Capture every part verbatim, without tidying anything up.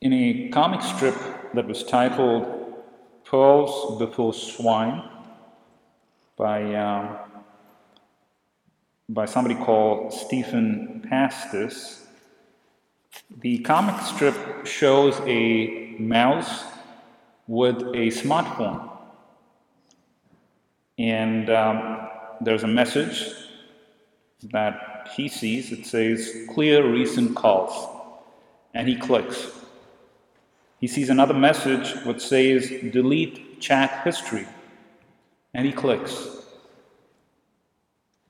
in a comic strip that was titled Pearls Before Swine by, uh, by somebody called Stephen Pastis. The comic strip shows a mouse with a smartphone, and um, there's a message that he sees. It says, "Clear recent calls," and he clicks. He sees another message which says, "Delete chat history," and he clicks.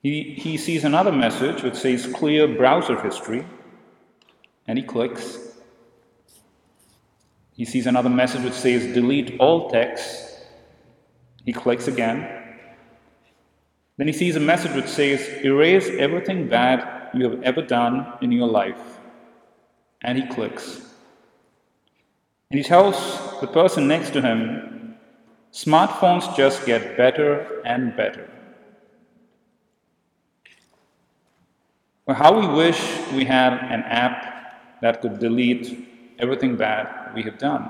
He, he sees another message which says, "Clear browser history," and he clicks. He sees another message which says, "Delete all text." He clicks again. Then he sees a message which says, "Erase everything bad you have ever done in your life," and he clicks. And he tells the person next to him, "Smartphones just get better and better." Well, how we wish we had an app that could delete everything bad we have done.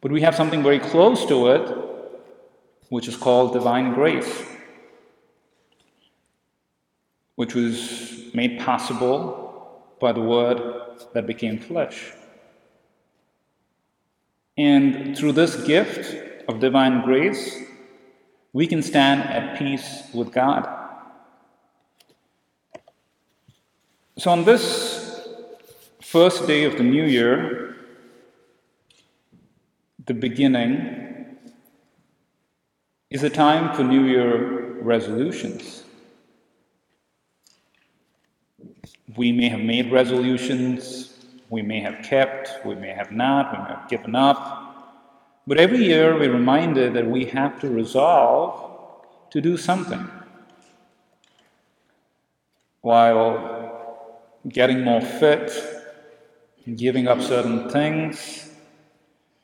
But we have something very close to it, which is called divine grace, which was made possible by the Word that became flesh. And through this gift of divine grace, we can stand at peace with God. So on this first day of the new year, the beginning, is a time for New Year resolutions. We may have made resolutions. We may have kept, we may have not, we may have given up. But every year we're reminded that we have to resolve to do something. While getting more fit, giving up certain things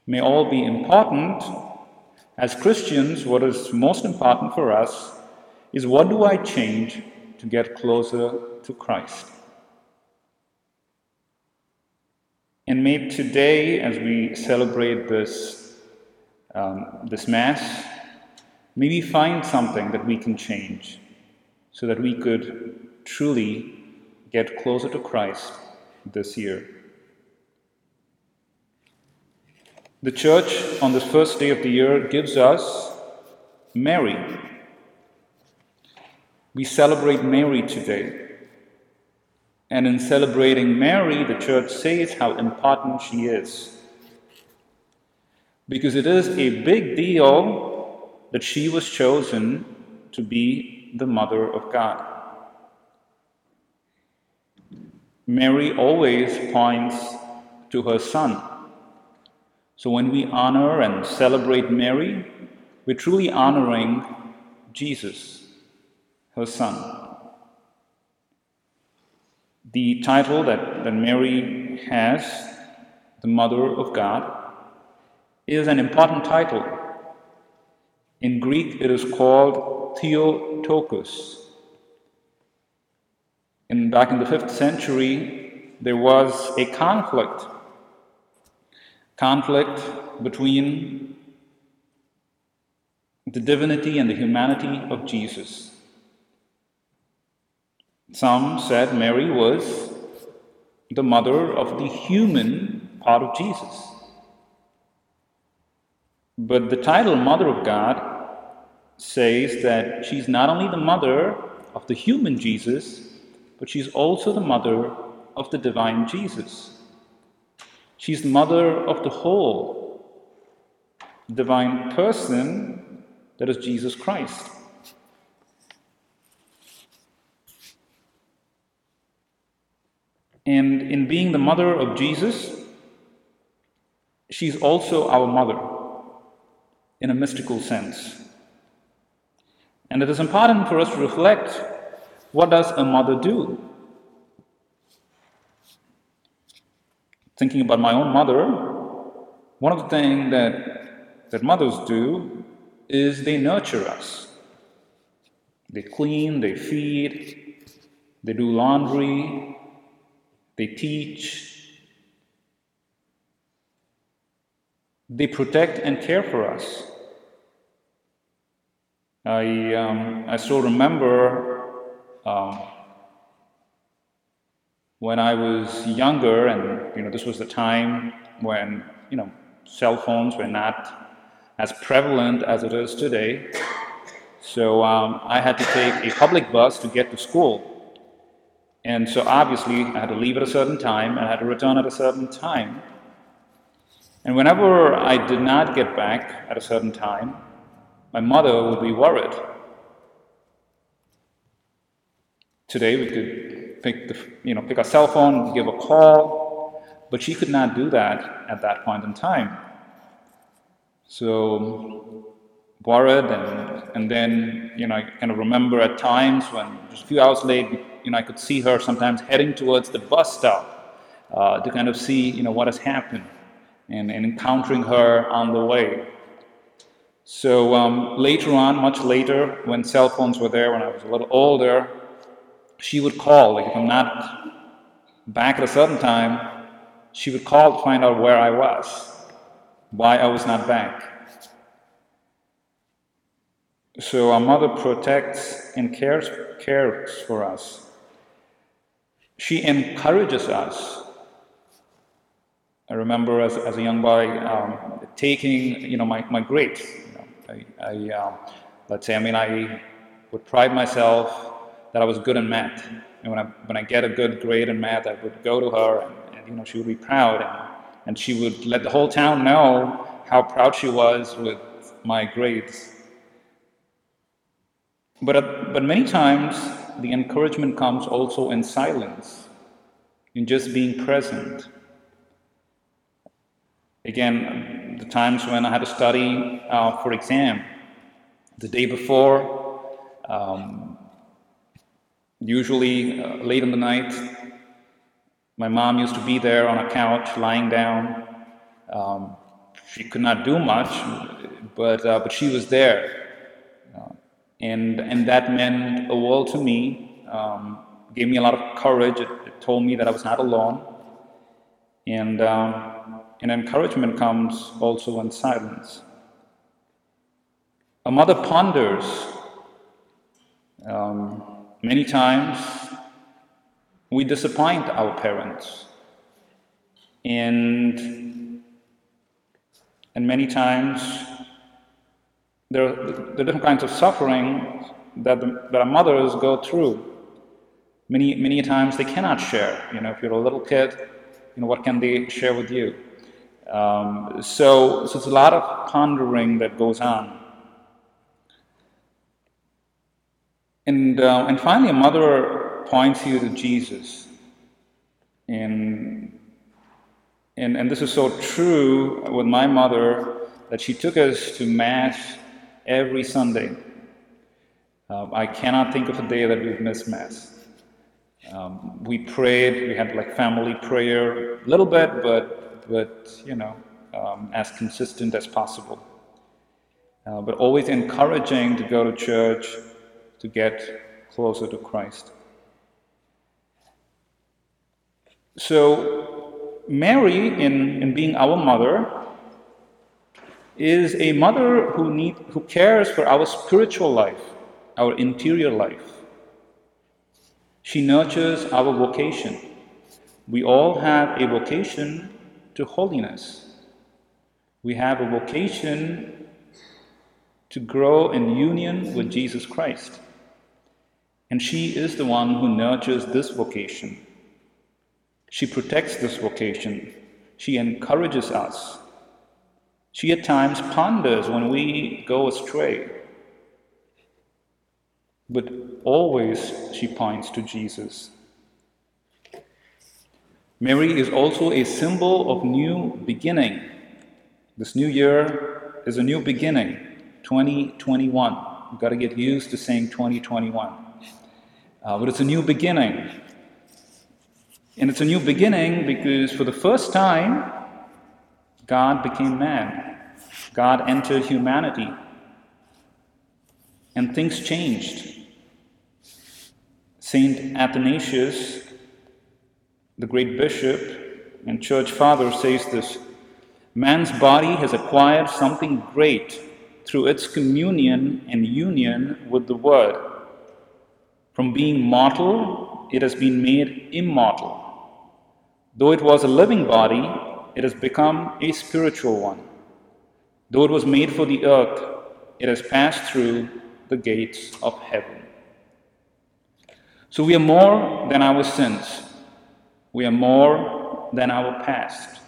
may all be important, as Christians, what is most important for us is, what do I change to get closer to Christ? And may today, as we celebrate this, um, this Mass, may we find something that we can change so that we could truly get closer to Christ this year. The Church, on this first day of the year, gives us Mary. We celebrate Mary today. And in celebrating Mary, the Church says how important she is. Because it is a big deal that she was chosen to be the Mother of God. Mary always points to her Son. So when we honor and celebrate Mary, we're truly honoring Jesus, her Son. The title that, that Mary has, the Mother of God, is an important title. In Greek, it is called Theotokos. And back in the fifth century, there was a conflict. Conflict between the divinity and the humanity of Jesus. Some said Mary was the mother of the human part of Jesus. But the title, Mother of God, says that she's not only the mother of the human Jesus, but she's also the mother of the divine Jesus. She's the mother of the whole divine person that is Jesus Christ. And in being the mother of Jesus, she's also our mother in a mystical sense. And it is important for us to reflect, what does a mother do? Thinking about my own mother, one of the things that, that mothers do is they nurture us. They clean, they feed, they do laundry, they teach, They protect and care for us. I um, I still remember um, when I was younger, and you know, this was the time when you know cell phones were not as prevalent as it is today. So um, I had to take a public bus to get to school, and so obviously I had to leave at a certain time and I had to return at a certain time. And whenever I did not get back at a certain time, my mother would be worried. Today we could pick the, you know, pick our cell phone, give a call, but she could not do that at that point in time. So worried, and and then you know I kind of remember at times when just a few hours late, you know I could see her sometimes heading towards the bus stop uh, to kind of see you know what has happened, and, and encountering her on the way. So um, later on, much later, when cell phones were there, when I was a little older, she would call. Like if I'm not back at a certain time, she would call to find out where I was, why I was not back. So our mother protects and cares, cares for us. She encourages us. I remember as, as a young boy um, taking, you know, my, my grades. I, I, uh, let's say, I mean, I would pride myself that I was good in math, and when I when I get a good grade in math, I would go to her, and, and you know, she would be proud, and, and she would let the whole town know how proud she was with my grades. But uh, but many times the encouragement comes also in silence, in just being present. Again, the times when I had to study uh, for exam, the day before, um, usually uh, late in the night, my mom used to be there on a couch, lying down. Um, she could not do much, but uh, but she was there, uh, and and that meant a world to me. Um, gave me a lot of courage. It, it told me that I was not alone, and. Um, And encouragement comes also in silence. A mother ponders. Um, many times we disappoint our parents. And, and many times there are, there are different kinds of suffering that, the, that our mothers go through. Many, many times they cannot share. You know, if you're a little kid, you know, what can they share with you? Um, so, so there's a lot of pondering that goes on. And uh, and finally, a mother points you to Jesus. And, and and this is so true with my mother, that she took us to Mass every Sunday. Uh, I cannot think of a day that we've missed Mass. Um, we prayed, we had like family prayer, a little bit, but but, you know, um, as consistent as possible. Uh, but always encouraging to go to church to get closer to Christ. So Mary, in, in being our mother, is a mother who need, who cares for our spiritual life, our interior life. She nurtures our vocation. We all have a vocation to holiness. We have a vocation to grow in union with Jesus Christ. And she is the one who nurtures this vocation. She protects this vocation. She encourages us. She at times ponders when we go astray. But always she points to Jesus. Mary is also a symbol of new beginning. This new year is a new beginning, twenty twenty-one. You've got to get used to saying twenty twenty-one. Uh, but it's a new beginning. And it's a new beginning because for the first time, God became man. God entered humanity. And things changed. Saint Athanasius, the great bishop and church father, says this: man's body has acquired something great through its communion and union with the Word. From being mortal, it has been made immortal. Though it was a living body, it has become a spiritual one. Though it was made for the earth, it has passed through the gates of heaven. So we are more than our sins. We are more than our past.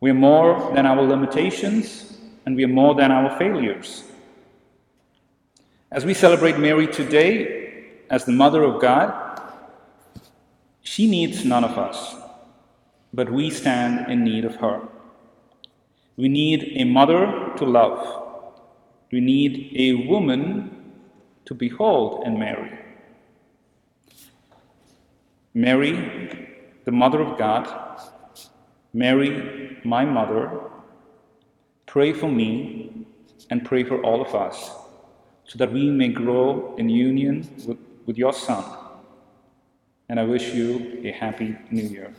We are more than our limitations, and we are more than our failures. As we celebrate Mary today as the Mother of God, she needs none of us, but we stand in need of her. We need a mother to love. We need a woman to behold in Mary. Mary, the Mother of God, Mary, my mother, pray for me and pray for all of us, so that we may grow in union with, with your Son. And I wish you a happy New Year.